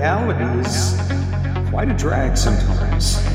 reality's quite a drag sometimes.